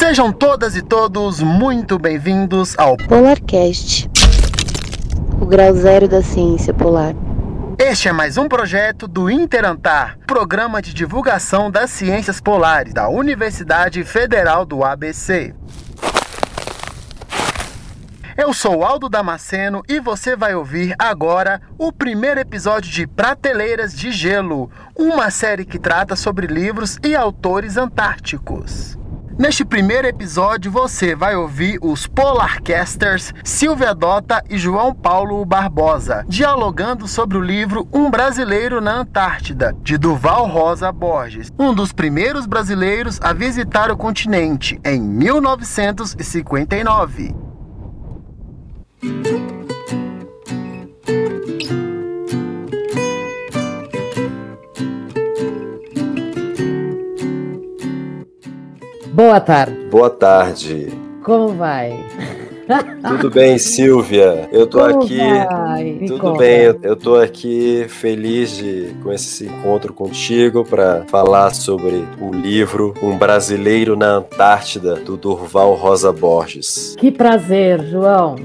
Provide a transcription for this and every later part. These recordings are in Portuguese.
Sejam todas e todos muito bem-vindos ao PolarCast, o grau zero da ciência polar. Este é mais um projeto do Interantar, programa de divulgação das ciências polares da Universidade Federal do ABC. Eu sou Aldo Damasceno e você vai ouvir agora o primeiro episódio de Prateleiras de Gelo, uma série que trata sobre livros e autores antárticos. Neste primeiro episódio você vai ouvir os PolarCasters Silvia Dotta e João Paulo Barbosa dialogando sobre o livro Um Brasileiro na Antártida, de Durval Rosa Borges, um dos primeiros brasileiros a visitar o continente em 1959. Boa tarde. Boa tarde. Como vai? Tudo bem, Silvia? Eu tô aqui. Tudo bem, eu tô aqui feliz com esse encontro contigo para falar sobre o livro Um Brasileiro na Antártida, do Durval Rosa Borges. Que prazer, João.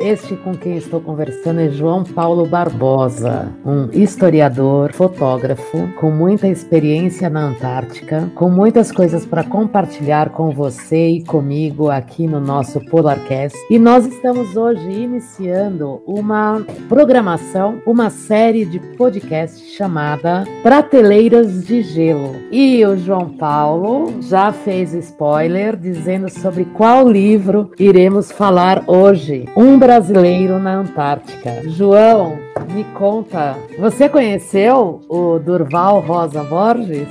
Este com quem estou conversando é João Paulo Barbosa, um historiador, fotógrafo, com muita experiência na Antártica, com muitas coisas para compartilhar com você e comigo aqui no nosso PolarCast. E nós estamos hoje iniciando uma programação, uma série de podcast chamada Prateleiras de Gelo. E o João Paulo já fez spoiler dizendo sobre qual livro iremos falar hoje, Um Brasileiro na Antártica. João, me conta, você conheceu o Durval Rosa Borges?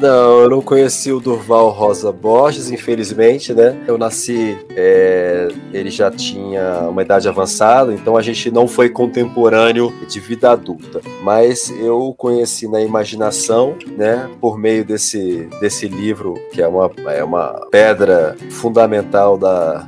Não, eu não conheci o Durval Rosa Borges, infelizmente, né? Eu nasci, ele já tinha uma idade avançada, então a gente não foi contemporâneo de vida adulta. Mas eu o conheci na imaginação, né? Por meio desse livro, que é uma pedra fundamental da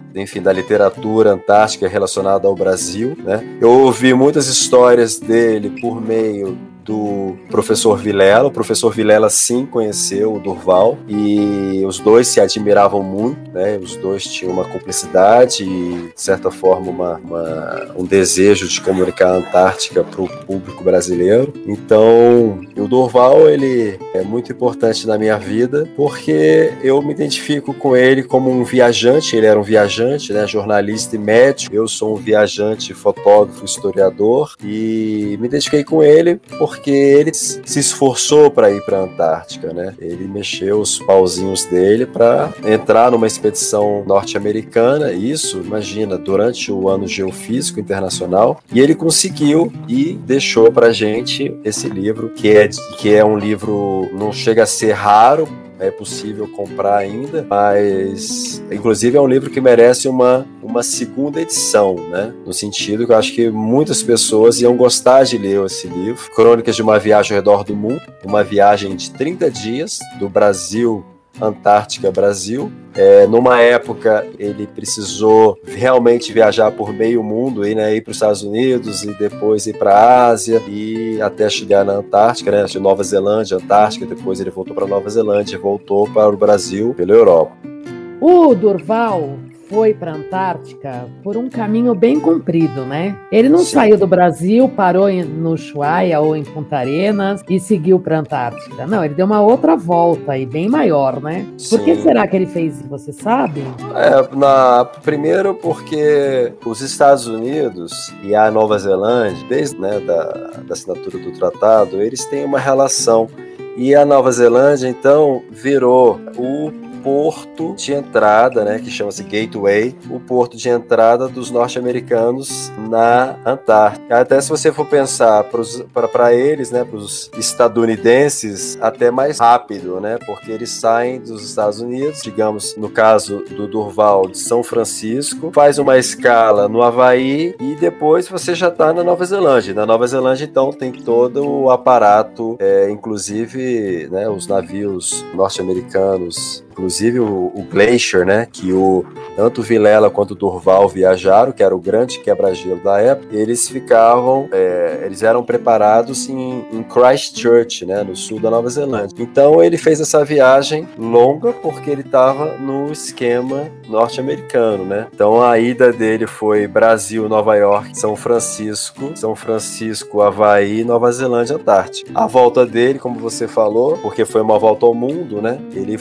literatura antártica relacionada ao Brasil, né? Eu ouvi muitas histórias dele por meio do professor Vilela. O professor Vilela sim conheceu o Durval e os dois se admiravam muito, né? Os dois tinham uma cumplicidade e, de certa forma, um desejo de comunicar a Antártica para o público brasileiro. Então, o Durval, ele é muito importante na minha vida porque eu me identifico com ele como um viajante. Ele era um viajante, né? Jornalista e médico. Eu sou um viajante, fotógrafo, historiador, e me identifiquei com ele porque ele se esforçou para ir para a Antártica, né? Ele mexeu os pauzinhos dele para entrar numa expedição norte-americana, isso, imagina, durante o ano geofísico internacional, e ele conseguiu e deixou para a gente esse livro, que é um livro, não chega a ser raro, é possível comprar ainda, mas inclusive é um livro que merece uma segunda edição, né? No sentido que eu acho que muitas pessoas iam gostar de ler esse livro, Crônicas de uma Viagem ao Redor do Mundo, uma viagem de 30 dias do Brasil, Antártica Brasil. Numa época ele precisou realmente viajar por meio mundo, ir para os Estados Unidos e depois ir para a Ásia e até chegar na Antártica, né? De Nova Zelândia, Antártica, depois ele voltou para Nova Zelândia, voltou para o Brasil pela Europa. O Durval foi para a Antártica por um caminho bem comprido, né? Ele não saiu do Brasil, parou no Ushuaia ou em Punta Arenas e seguiu para a Antártica. Não, ele deu uma outra volta aí, bem maior, né? Sim. Por que será que ele fez isso, você sabe? Primeiro porque os Estados Unidos e a Nova Zelândia, desde, né, da assinatura do tratado, eles têm uma relação. E a Nova Zelândia, então, virou o porto de entrada, né, que chama-se Gateway, o porto de entrada dos norte-americanos na Antártica. Até se você for pensar para eles, né, para os estadunidenses, até mais rápido, né, porque eles saem dos Estados Unidos, digamos, no caso do Durval, de São Francisco, faz uma escala no Havaí e depois você já está na Nova Zelândia. Na Nova Zelândia, então, tem todo o aparato, inclusive, né, os navios norte-americanos inclusive o Glacier, né, que tanto o Vilela quanto o Durval viajaram, que era o grande quebra-gelo da época, eles eram preparados em Christchurch, né, no sul da Nova Zelândia. Então ele fez essa viagem longa porque ele estava no esquema norte-americano, né? Então a ida dele foi Brasil, Nova York, São Francisco, Havaí, Nova Zelândia, Antártica. A volta dele, como você falou, porque foi uma volta ao mundo, né? Ele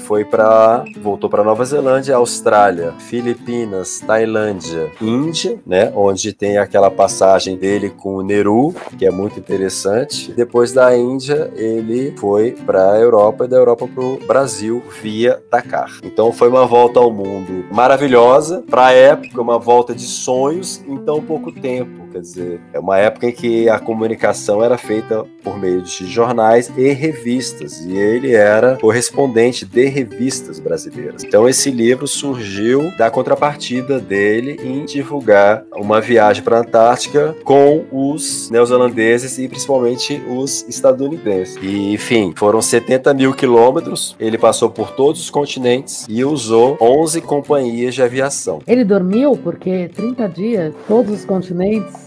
voltou para Nova Zelândia, Austrália, Filipinas, Tailândia, Índia, né? Onde tem aquela passagem dele com o Nehru, que é muito interessante. Depois da Índia, ele foi para a Europa e da Europa para o Brasil via Dakar. Então foi uma volta ao mundo maravilhosa, para a época, uma volta de sonhos em tão pouco tempo. Quer dizer, é uma época em que a comunicação era feita por meio de jornais e revistas, e ele era correspondente de revistas brasileiras. Então esse livro surgiu da contrapartida dele em divulgar uma viagem para a Antártica com os neozelandeses e principalmente os estadunidenses. E, enfim, foram 70 mil quilômetros, ele passou por todos os continentes e usou 11 companhias de aviação. Ele dormiu porque 30 dias, todos os continentes...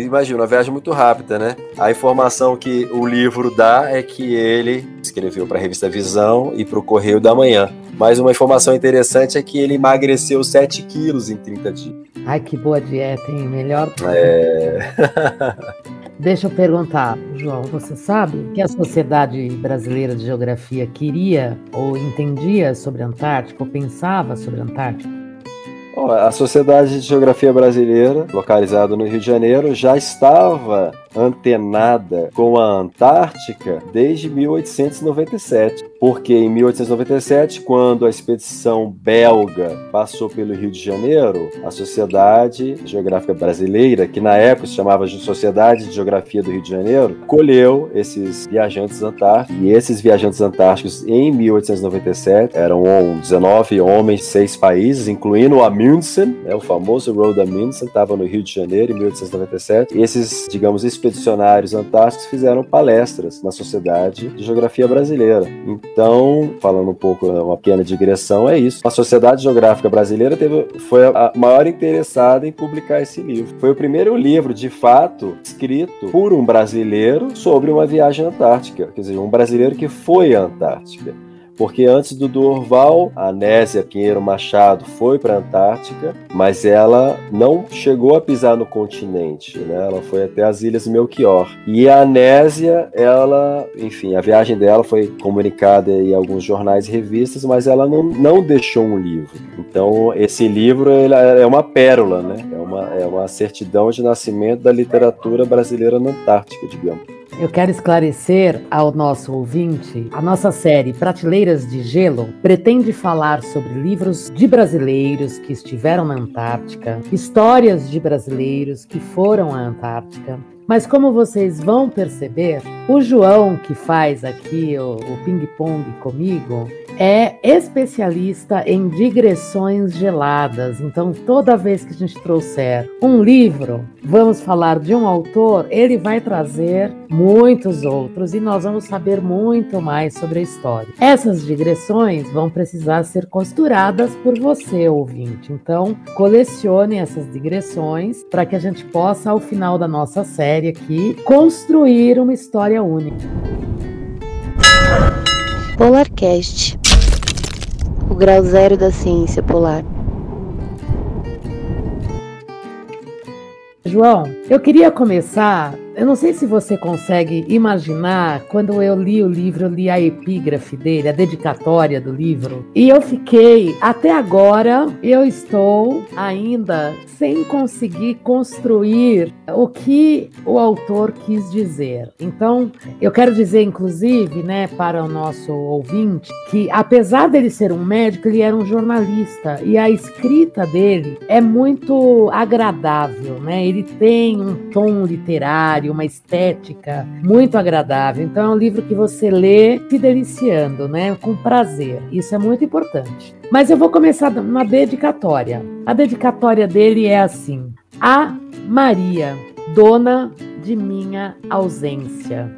imagina, uma viagem muito rápida, né? A informação que o livro dá é que ele escreveu para a revista Visão e para o Correio da Manhã. Mas uma informação interessante é que ele emagreceu 7 quilos em 30 dias. Ai, que boa dieta, hein? Melhor... Deixa eu perguntar, João, você sabe que a Sociedade Brasileira de Geografia queria ou entendia sobre a Antártica ou pensava sobre a Antártica? Bom, a Sociedade de Geografia Brasileira, localizada no Rio de Janeiro, já estava antenada com a Antártica desde 1897, porque em 1897, quando a expedição belga passou pelo Rio de Janeiro, a Sociedade Geográfica Brasileira, que na época se chamava Sociedade de Geografia do Rio de Janeiro, colheu esses viajantes antárticos, e esses viajantes antárticos em 1897 eram 19 homens de 6 países, incluindo o Amundsen, né, o famoso Roald Amundsen, estava no Rio de Janeiro em 1897, esses, digamos, expedicionários antárticos fizeram palestras na Sociedade de Geografia Brasileira. Então, falando um pouco, uma pequena digressão, é isso. A Sociedade Geográfica Brasileira foi a maior interessada em publicar esse livro. Foi o primeiro livro, de fato, escrito por um brasileiro sobre uma viagem antártica. Quer dizer, um brasileiro que foi à Antártica. Porque antes do Durval, a Anésia Pinheiro Machado foi para a Antártica, mas ela não chegou a pisar no continente, né? Ela foi até as Ilhas Melchior. E a Anésia, a viagem dela foi comunicada em alguns jornais e revistas, mas ela não deixou um livro. Então, esse livro é uma pérola, né? É uma certidão de nascimento da literatura brasileira na Antártica, digamos. Eu quero esclarecer ao nosso ouvinte, a nossa série Prateleiras de Gelo pretende falar sobre livros de brasileiros que estiveram na Antártica, histórias de brasileiros que foram à Antártica, mas como vocês vão perceber, o João que faz aqui o ping-pong comigo é especialista em digressões geladas. Então, toda vez que a gente trouxer um livro, vamos falar de um autor, ele vai trazer muitos outros e nós vamos saber muito mais sobre a história. Essas digressões vão precisar ser costuradas por você, ouvinte. Então, colecione essas digressões para que a gente possa, ao final da nossa série aqui, construir uma história única. PolarCast. O grau zero da ciência polar. João, eu queria começar... Eu não sei se você consegue imaginar, quando eu li o livro, eu li a epígrafe dele, a dedicatória do livro, e eu fiquei, até agora, eu estou ainda sem conseguir construir o que o autor quis dizer. Então, eu quero dizer, inclusive, né, para o nosso ouvinte, que apesar dele ser um médico, ele era um jornalista, e a escrita dele é muito agradável, né? Ele tem um tom literário, uma estética muito agradável. Então é um livro que você lê se deliciando, né? Com prazer. Isso é muito importante. Mas eu vou começar na dedicatória. A dedicatória dele é assim: A Maria, dona de minha ausência,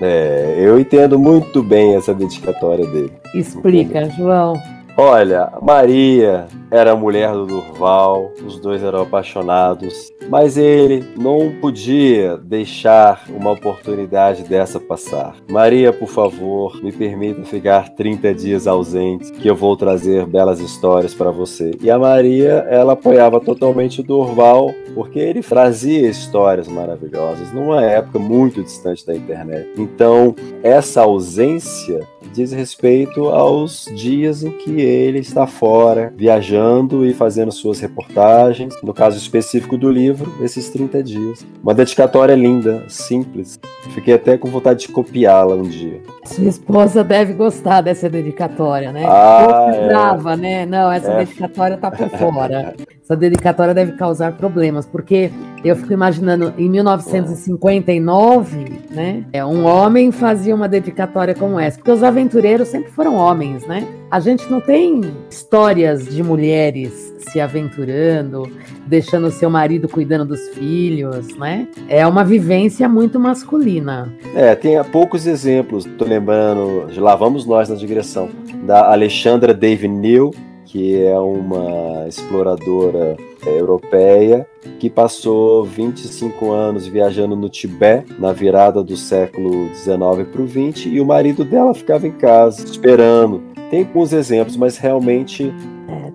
É, eu entendo muito bem essa dedicatória dele. Explica, entendeu? João. Olha, Maria era a mulher do Durval, os dois eram apaixonados, mas ele não podia deixar uma oportunidade dessa passar. Maria, por favor, me permita ficar 30 dias ausente, que eu vou trazer belas histórias para você. E a Maria, ela apoiava totalmente o Durval, porque ele trazia histórias maravilhosas, numa época muito distante da internet. Então, essa ausência diz respeito aos dias em que ele está fora, viajando e fazendo suas reportagens. No caso específico do livro, esses 30 dias. Uma dedicatória linda, simples. Fiquei até com vontade de copiá-la um dia. Sua esposa deve gostar dessa dedicatória, né? Ah, é. Brava, né? Não, essa dedicatória tá por fora. Essa dedicatória deve causar problemas, porque eu fico imaginando, em 1959, né? Um homem fazia uma dedicatória como essa, porque os aventureiros sempre foram homens, né? A gente não tem histórias de mulheres se aventurando, deixando o seu marido cuidando dos filhos, né? É uma vivência muito masculina. É, tem poucos exemplos. Tô lembrando, lá vamos nós na digressão, da Alexandra David Neel, que é uma exploradora europeia, que passou 25 anos viajando no Tibete, na virada do século XIX para o XX, e o marido dela ficava em casa, esperando. Tem alguns exemplos, mas realmente...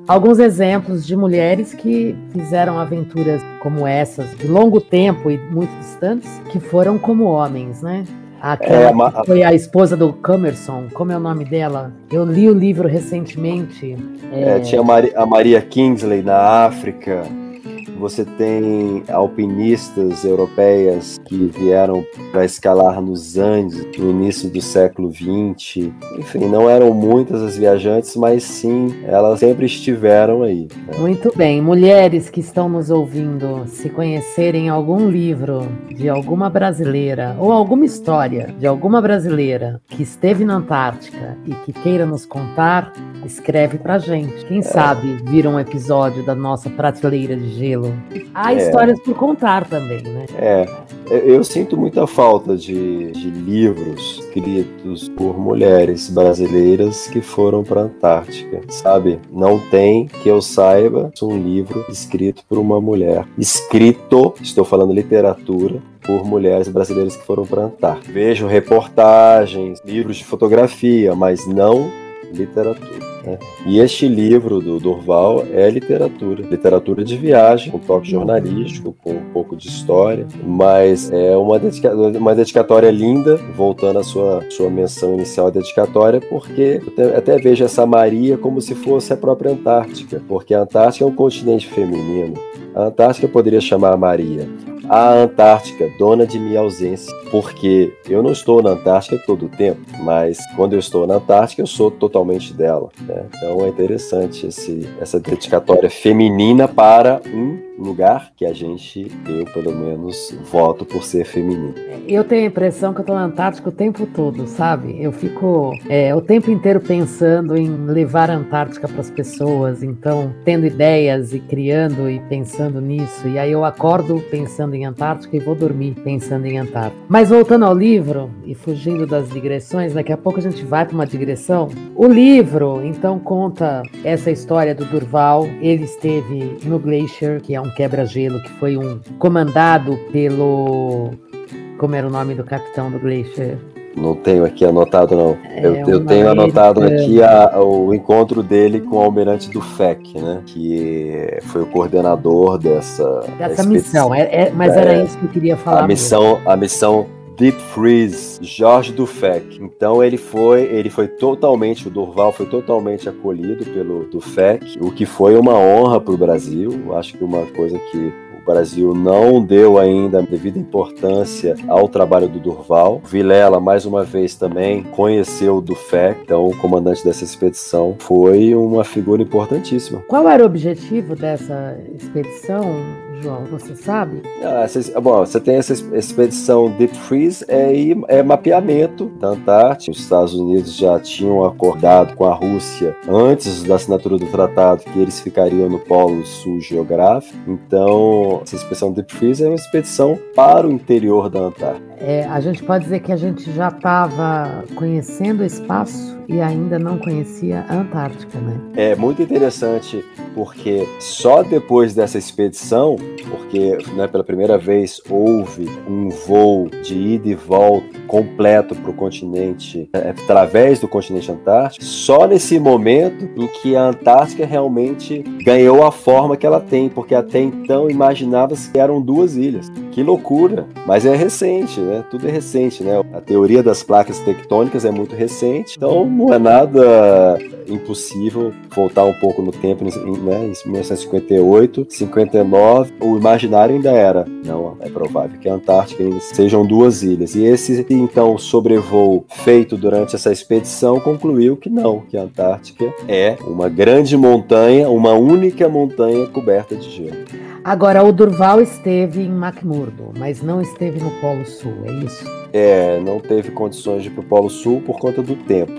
Alguns exemplos de mulheres que fizeram aventuras como essas, de longo tempo e muito distantes, que foram como homens, né? Aquela que foi a esposa do Camerson, como é o nome dela? Eu li o livro recentemente. Tinha a Maria Kingsley na África. Você tem alpinistas europeias que vieram para escalar nos Andes no início do século XX. Enfim, não eram muitas as viajantes, mas sim, elas sempre estiveram aí. Né? Muito bem. Mulheres que estão nos ouvindo, se conhecerem algum livro de alguma brasileira ou alguma história de alguma brasileira que esteve na Antártica e que queira nos contar, escreve pra gente. Quem sabe vira um episódio da nossa Prateleira de Gelo. Há histórias por contar também, né? Eu sinto muita falta de livros escritos por mulheres brasileiras que foram para a Antártica, sabe? Não tem, que eu saiba, um livro escrito por uma mulher. Escrito, estou falando literatura, por mulheres brasileiras que foram para a Antártica. Vejo reportagens, livros de fotografia, mas não literatura. É. E este livro do Durval é literatura de viagem, com toque jornalístico, com um pouco de história, mas é uma dedicatória linda, voltando à sua menção inicial à dedicatória, porque eu até vejo essa Maria como se fosse a própria Antártica, porque a Antártica é um continente feminino. A Antártica poderia chamar a Maria. A Antártica, dona de minha ausência, porque eu não estou na Antártica todo o tempo, mas quando eu estou na Antártica, eu sou totalmente dela, né? Então é interessante essa dedicatória feminina para um lugar que eu pelo menos voto por ser feminino. Eu tenho a impressão que eu estou na Antártica o tempo todo, sabe? Eu fico o tempo inteiro pensando em levar a Antártica para as pessoas, então tendo ideias e criando e pensando nisso, e aí eu acordo pensando em Antártica e vou dormir pensando em Antártica. Mas voltando ao livro e fugindo das digressões, daqui a pouco a gente vai para uma digressão. O livro, então, conta essa história do Durval. Ele esteve no Glacier, que é um quebra-gelo, que foi comandado pelo... Como era o nome do capitão do Glacier? Não tenho aqui anotado, não. Eu tenho anotado aqui o encontro dele com o almirante Dufek, né? Que foi o coordenador dessa missão. Mas era isso que eu queria falar. A missão Deep Freeze, George Dufek. Então ele foi totalmente, o Durval foi totalmente acolhido pelo Dufek, o que foi uma honra para o Brasil. Acho que uma coisa que o Brasil não deu ainda devida importância ao trabalho do Durval. Vilela, mais uma vez, também conheceu o Dufek, então o comandante dessa expedição foi uma figura importantíssima. Qual era o objetivo dessa expedição, João, você sabe? Bom, você tem essa expedição Deep Freeze, é mapeamento da Antártica. Os Estados Unidos já tinham acordado com a Rússia antes da assinatura do tratado que eles ficariam no Polo Sul Geográfico. Então, essa expedição Deep Freeze é uma expedição para o interior da Antártica. A gente pode dizer que a gente já estava conhecendo o espaço e ainda não conhecia a Antártica, né? É muito interessante porque só depois dessa expedição, porque pela primeira vez houve um voo de ida e volta completo para o continente, através do continente Antártico, só nesse momento em que a Antártica realmente ganhou a forma que ela tem, porque até então imaginava-se que eram duas ilhas. Que loucura! Mas é recente, né? Tudo é recente, né? A teoria das placas tectônicas é muito recente, então não é nada impossível voltar um pouco no tempo, né? Em 1958, 59, o imaginário ainda era. Não, é provável que a Antártica ainda sejam duas ilhas. E esse, então, sobrevoo feito durante essa expedição concluiu que não, que a Antártica é uma grande montanha, uma única montanha coberta de gelo. Agora, o Durval esteve em McMurdo, mas não esteve no Polo Sul, é isso? Não teve condições de ir para o Polo Sul por conta do tempo.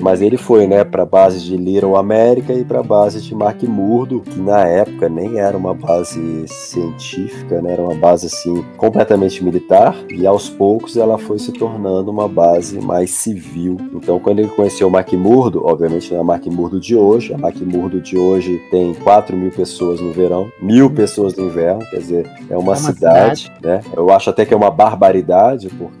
Mas ele foi, né, para a base de Little America e para a base de McMurdo, que na época nem era uma base científica, né, era uma base assim, completamente militar, e aos poucos ela foi se tornando uma base mais civil. Então, quando ele conheceu McMurdo, obviamente não é a McMurdo de hoje tem 4 mil pessoas no verão, 1.000 pessoas no inverno, quer dizer, é uma cidade, né? Eu acho até que é uma barbaridade, porque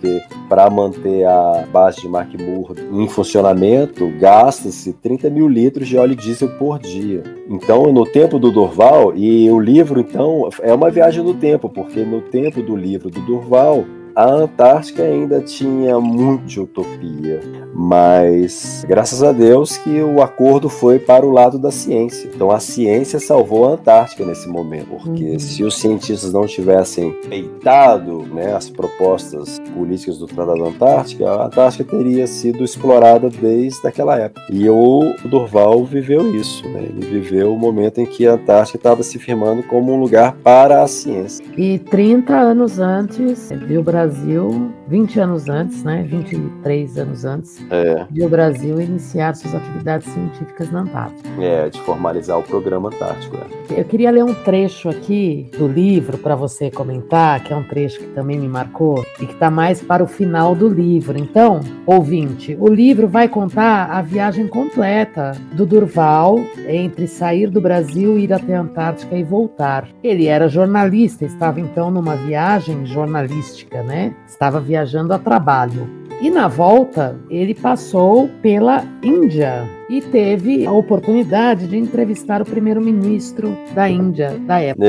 para manter a base de McMurdo em funcionamento, gasta-se 30 mil litros de óleo diesel por dia. Então, no tempo do Durval, e o livro, então, é uma viagem no tempo, porque no tempo do livro do Durval, a Antártica ainda tinha muita utopia, mas graças a Deus que o acordo foi para o lado da ciência. Então a ciência salvou a Antártica nesse momento, porque se os cientistas não tivessem peitado, né, as propostas políticas do Tratado da Antártica, a Antártica teria sido explorada desde aquela época. E o Durval viveu isso, né? Ele viveu o momento em que a Antártica estava se firmando como um lugar para a ciência. E 30 anos antes, o Brasil, 20 anos antes, né? 23 anos antes, de o Brasil iniciar suas atividades científicas na Antártica. De formalizar o programa Antártico. Eu queria ler um trecho aqui do livro para você comentar, que é um trecho que também me marcou e que está mais para o final do livro. Então, ouvinte, o livro vai contar a viagem completa do Durval entre sair do Brasil, ir até a Antártica e voltar. Ele era jornalista, estava então numa viagem jornalística, né? Estava viajando a trabalho. E na volta, ele passou pela Índia e teve a oportunidade de entrevistar o primeiro-ministro da Índia da época,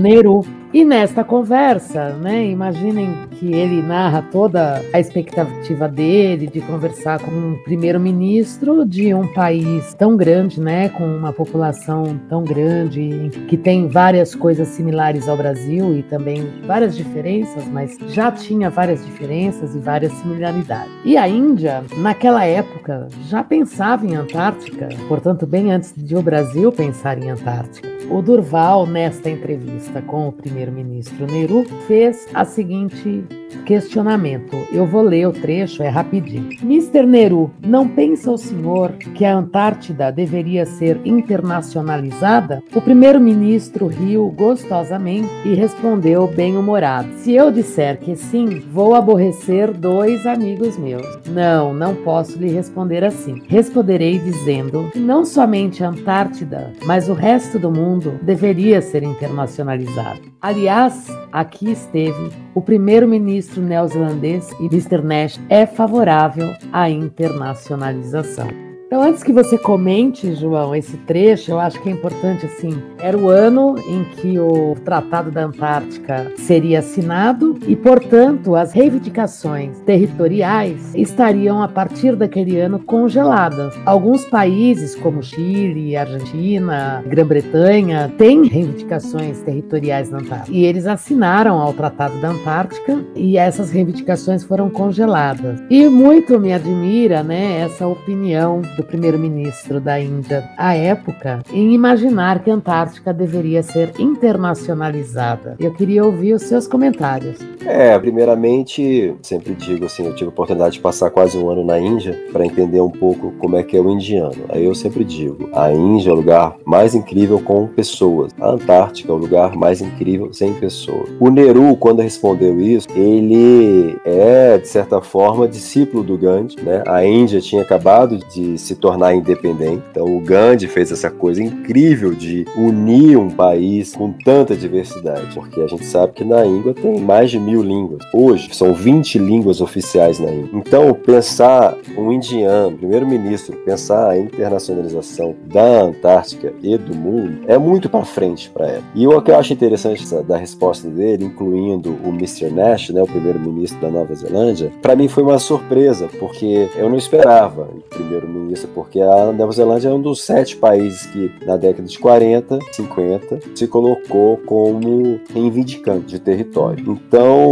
Nehru. E nesta conversa, né, imaginem que ele narra toda a expectativa dele de conversar com um primeiro-ministro de um país tão grande, né, com uma população tão grande, que tem várias coisas similares ao Brasil e também várias diferenças, mas já tinha várias diferenças e várias similaridades. E a Índia, naquela época, já pensava em Antártica, portanto, bem antes de o Brasil pensar em Antártica. O Durval, nesta entrevista com o primeiro-ministro Nehru, fez a seguinte questionamento. Eu vou ler o trecho, é rapidinho. Mr. Nehru, não pensa o senhor que a Antártida deveria ser internacionalizada? O primeiro-ministro riu gostosamente e respondeu bem-humorado. Se eu disser que sim, vou aborrecer 2 amigos meus. Não posso lhe responder assim. Responderei dizendo que não somente a Antártida, mas o resto do mundo deveria ser internacionalizado. Aliás, aqui esteve o primeiro-ministro neozelandês e Mr. Nash é favorável à internacionalização. Então, antes que você comente, João, esse trecho, eu acho que é importante, assim, era o ano em que o Tratado da Antártica seria assinado e, portanto, as reivindicações territoriais estariam, a partir daquele ano, congeladas. Alguns países, como Chile, Argentina, Grã-Bretanha, têm reivindicações territoriais na Antártica. E eles assinaram ao Tratado da Antártica e essas reivindicações foram congeladas. E muito me admira, né, essa opinião do do primeiro-ministro da Índia à época em imaginar que a Antártica deveria ser internacionalizada. Eu queria ouvir os seus comentários. Primeiramente, sempre digo assim, eu tive a oportunidade de passar quase um ano na Índia para entender um pouco como é que é o indiano. Aí eu sempre digo, a Índia é o lugar mais incrível com pessoas. A Antártica é o lugar mais incrível sem pessoas. O Nehru, quando respondeu isso, ele é, de certa forma, discípulo do Gandhi, né? A Índia tinha acabado de se tornar independente. Então o Gandhi fez essa coisa incrível de unir um país com tanta diversidade, porque a gente sabe que na Índia tem mais de 1000 línguas. Hoje, são 20 línguas oficiais na Índia. Então, pensar um indiano, primeiro-ministro, pensar a internacionalização da Antártica e do mundo é muito para frente para ela. E o que eu acho interessante da resposta dele, incluindo o Mr. Nash, né, o primeiro-ministro da Nova Zelândia, para mim foi uma surpresa, porque eu não esperava o primeiro-ministro, porque a Nova Zelândia é um dos 7 países que, na década de 40, 50, se colocou como reivindicante de território. Então,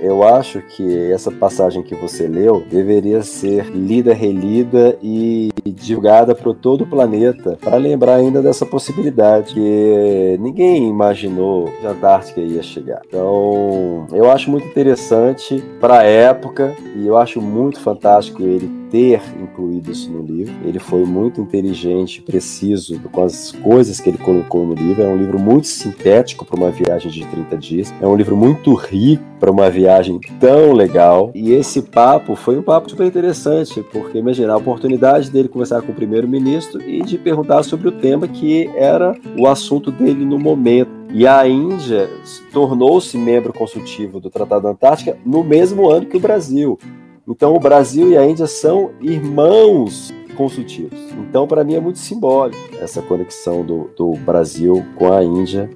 eu acho que essa passagem que você leu deveria ser lida, relida e divulgada para todo o planeta, para lembrar ainda dessa possibilidade que ninguém imaginou que a Antártica ia chegar. Então, eu acho muito interessante para a época e eu acho muito fantástico ele ter incluído isso no livro. Ele foi muito inteligente, preciso com as coisas que ele colocou no livro. É um livro muito sintético para uma viagem de 30 dias. É um livro muito rico para uma viagem tão legal. E esse papo foi um papo super interessante, porque imagina a oportunidade dele conversar com o primeiro-ministro e de perguntar sobre o tema que era o assunto dele no momento. E a Índia tornou-se membro consultivo do Tratado da Antártica no mesmo ano que o Brasil. Então o Brasil e a Índia são irmãos consultivos. Então, para mim, é muito simbólico essa conexão do Brasil com a Índia,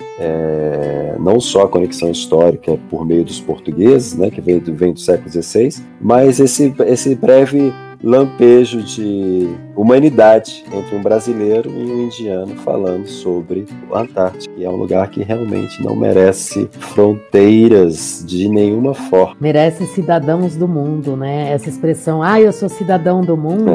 não só a conexão histórica por meio dos portugueses, né, que vem do século XVI, mas esse breve lampejo de humanidade entre um brasileiro e um indiano falando sobre a Antártica, que é um lugar que realmente não merece fronteiras de nenhuma forma. Merece cidadãos do mundo, né? Essa expressão, eu sou cidadão do mundo...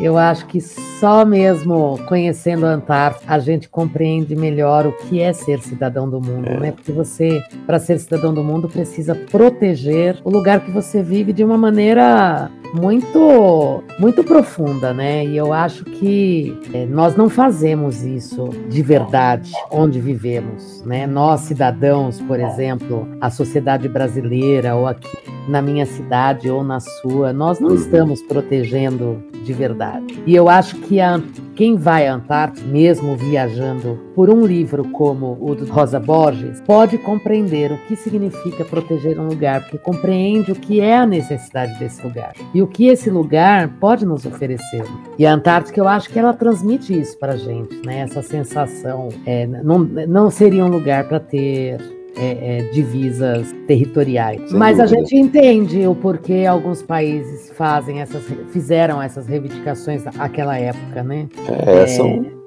Eu acho que só mesmo conhecendo a Antártica a gente compreende melhor o que é ser cidadão do mundo, né? Porque você, para ser cidadão do mundo, precisa proteger o lugar que você vive de uma maneira muito, muito profunda, né? E eu acho que nós não fazemos isso de verdade onde vivemos, né? Nós, cidadãos, por exemplo, a sociedade brasileira ou aqui na minha cidade ou na sua, nós não estamos protegendo de verdade. E eu acho que quem vai à Antártica, mesmo viajando por um livro como o do Rosa Borges, pode compreender o que significa proteger um lugar, porque compreende o que é a necessidade desse lugar e o que esse lugar pode nos oferecer. E a Antártica, eu acho que ela transmite isso pra gente, né? Essa sensação. Não seria um lugar para ter divisas territoriais. Sem mas dúvida. A gente entende o porquê alguns países fizeram essas reivindicações naquela época, né?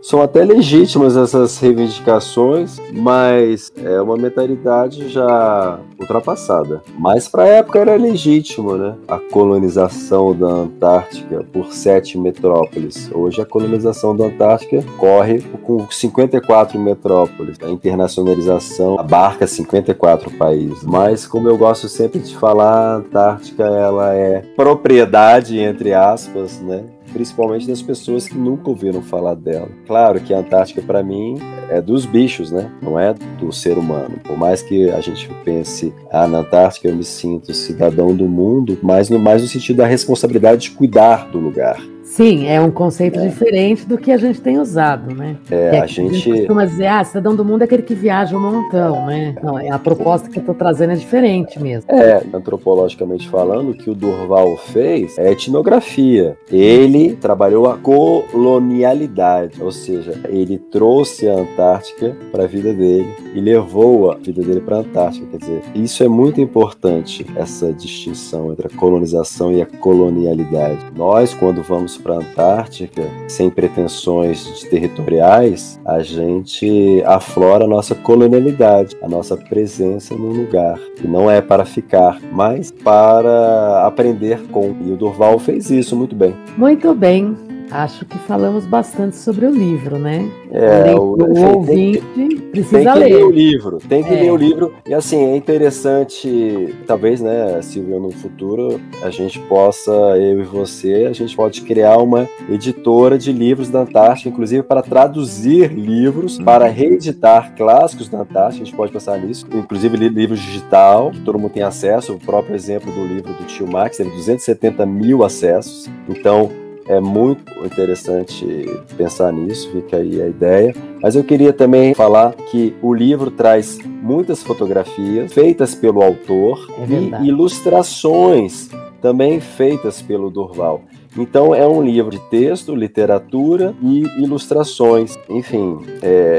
São até legítimas essas reivindicações, mas é uma mentalidade já ultrapassada. Mas para a época era legítimo, né? A colonização da Antártica por 7 metrópoles. Hoje a colonização da Antártica corre com 54 metrópoles. A internacionalização abarca 54 países. Mas, como eu gosto sempre de falar, a Antártica ela é propriedade, entre aspas, né? Principalmente das pessoas que nunca ouviram falar dela. Claro que a Antártica, para mim, é dos bichos, né? Não é do ser humano. Por mais que a gente pense, na Antártica eu me sinto cidadão do mundo, mas no sentido da responsabilidade de cuidar do lugar. Sim, é um conceito diferente do que a gente tem usado, né? A gente costuma dizer, cidadão do mundo é aquele que viaja um montão, né? Não, a proposta que eu tô trazendo é diferente mesmo. Antropologicamente falando, o que o Durval fez é etnografia. Ele trabalhou a colonialidade, ou seja, ele trouxe a Antártica para a vida dele e levou a vida dele para a Antártica. Quer dizer, isso é muito importante, essa distinção entre a colonização e a colonialidade. Nós, quando vamos para a Antártica, sem pretensões territoriais, a gente aflora a nossa colonialidade, a nossa presença num lugar que não é para ficar, mas para aprender com. E o Durval fez isso muito bem. Muito bem. Acho que falamos bastante sobre o livro, né? O ouvinte precisa ler o livro. E assim, é interessante, talvez, né, Silvia, no futuro a gente possa, eu e você, a gente pode criar uma editora de livros da Antártica, inclusive para traduzir livros, para reeditar clássicos da Antártica, a gente pode pensar nisso, inclusive livro digital, que todo mundo tem acesso, o próprio exemplo do livro do tio Max, teve 270 mil acessos, então é muito interessante pensar nisso, fica aí a ideia. Mas eu queria também falar que o livro traz muitas fotografias feitas pelo autor e ilustrações também feitas pelo Durval. Então é um livro de texto, literatura e ilustrações. Enfim,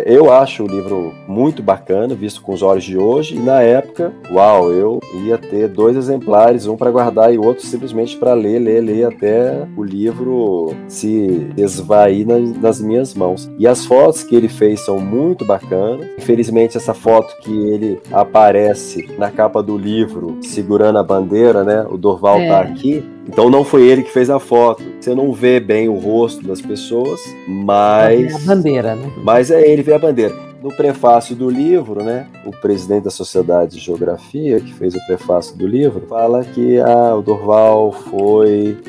eu acho o livro muito bacana, visto com os olhos de hoje. E na época, uau, eu ia ter 2 exemplares, um para guardar e outro simplesmente para ler até o livro se esvair nas minhas mãos. E as fotos que ele fez são muito bacanas. Infelizmente, essa foto que ele aparece na capa do livro, segurando a bandeira, né? O Durval tá aqui. Então não foi ele que fez a foto. Você não vê bem o rosto das pessoas, mas... É a bandeira, né? Mas é ele que fez a bandeira. No prefácio do livro, né, o presidente da Sociedade de Geografia, que fez o prefácio do livro, fala que o Durval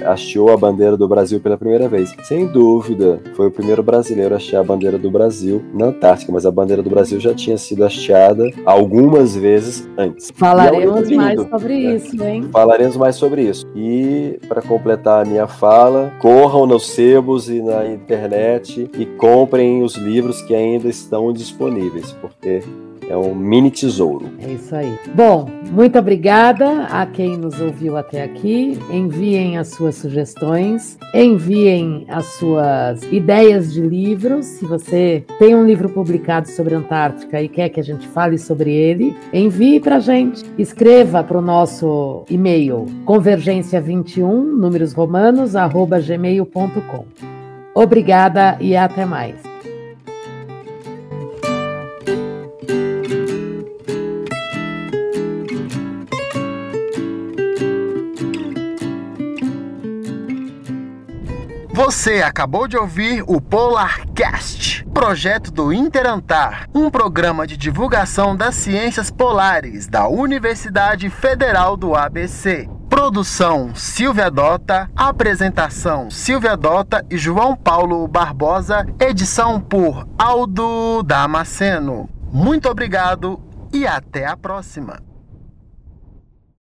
hasteou a bandeira do Brasil pela primeira vez. Sem dúvida, foi o primeiro brasileiro a hastear a bandeira do Brasil na Antártica, mas a bandeira do Brasil já tinha sido hasteada algumas vezes antes. Falaremos mais sobre isso. E, para completar a minha fala, corram nos sebos e na internet e comprem os livros que ainda estão disponíveis. Porque é um mini tesouro. É isso aí. Bom, muito obrigada a quem nos ouviu até aqui. Enviem as suas sugestões, enviem as suas ideias de livros. Se você tem um livro publicado sobre a Antártica e quer que a gente fale sobre ele, envie pra gente. Escreva para o nosso e-mail convergência21@gmail.com. Obrigada e até mais. Você acabou de ouvir o PolarCast, projeto do Interantar, um programa de divulgação das ciências polares da Universidade Federal do ABC. Produção Silvia Dotta, apresentação Silvia Dotta e João Paulo Barbosa, edição por Aldo Damasceno. Muito obrigado e até a próxima.